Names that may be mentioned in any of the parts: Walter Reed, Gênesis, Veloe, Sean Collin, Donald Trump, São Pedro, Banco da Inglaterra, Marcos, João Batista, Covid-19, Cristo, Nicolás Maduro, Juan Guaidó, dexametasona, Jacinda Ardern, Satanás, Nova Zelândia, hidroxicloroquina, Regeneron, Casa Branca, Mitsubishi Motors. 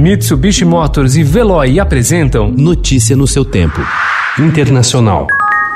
Mitsubishi Motors e Veloe apresentam Notícia no seu tempo. Internacional.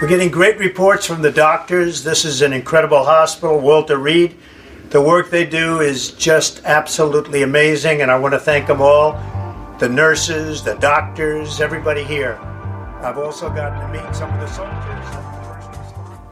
We're getting great reports from the doctors. This is an incredible hospital, Walter Reed. The work they do is just absolutely amazing, and I want to thank them all. The nurses, the doctors, everybody here. I've also gotten to meet some of the soldiers.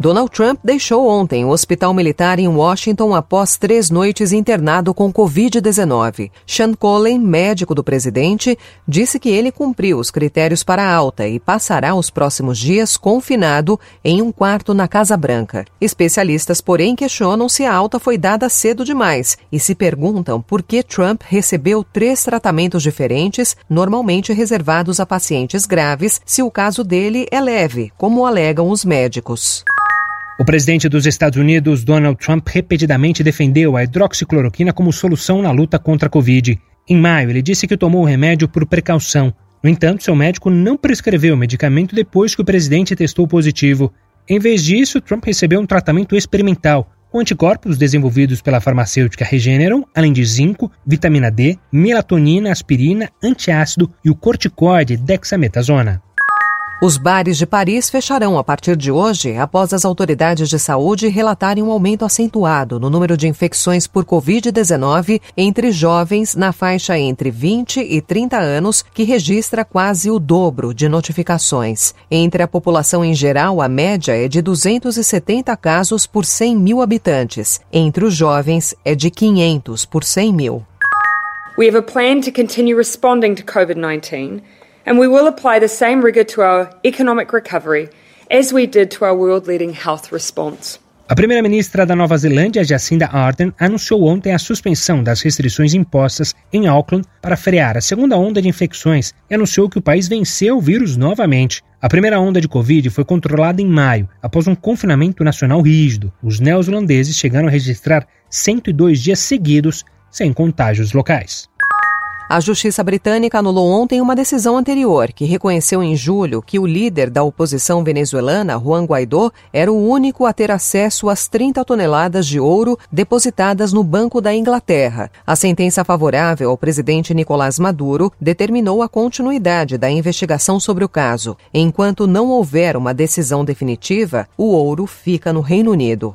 Donald Trump deixou ontem o hospital militar em Washington após 3 noites internado com Covid-19. Sean Collin, médico do presidente, disse que ele cumpriu os critérios para a alta e passará os próximos dias confinado em um quarto na Casa Branca. Especialistas, porém, questionam se a alta foi dada cedo demais e se perguntam por que Trump recebeu 3 tratamentos diferentes, normalmente reservados a pacientes graves, se o caso dele é leve, como alegam os médicos. O presidente dos Estados Unidos, Donald Trump, repetidamente defendeu a hidroxicloroquina como solução na luta contra a Covid. Em maio, ele disse que tomou o remédio por precaução. No entanto, seu médico não prescreveu o medicamento depois que o presidente testou positivo. Em vez disso, Trump recebeu um tratamento experimental, com anticorpos desenvolvidos pela farmacêutica Regeneron, além de zinco, vitamina D, melatonina, aspirina, antiácido e o corticoide dexametasona. Os bares de Paris fecharão a partir de hoje, após as autoridades de saúde relatarem um aumento acentuado no número de infecções por Covid-19 entre jovens na faixa entre 20 e 30 anos, que registra quase o dobro de notificações. Entre a população em geral, a média é de 270 casos por 100 mil habitantes. Entre os jovens, é de 500 por 100 mil. We have a plan to continue responding to COVID-19. And we will apply the same rigor to our economic recovery as we did to our world-leading health response. A primeira-ministra da Nova Zelândia, Jacinda Ardern, anunciou ontem a suspensão das restrições impostas em Auckland para frear a segunda onda de infecções e anunciou que o país venceu o vírus novamente. A primeira onda de Covid foi controlada em maio, após um confinamento nacional rígido. Os neozelandeses chegaram a registrar 102 dias seguidos sem contágios locais. A Justiça Britânica anulou ontem uma decisão anterior que reconheceu em julho que o líder da oposição venezuelana, Juan Guaidó, era o único a ter acesso às 30 toneladas de ouro depositadas no Banco da Inglaterra. A sentença favorável ao presidente Nicolás Maduro determinou a continuidade da investigação sobre o caso. Enquanto não houver uma decisão definitiva, o ouro fica no Reino Unido.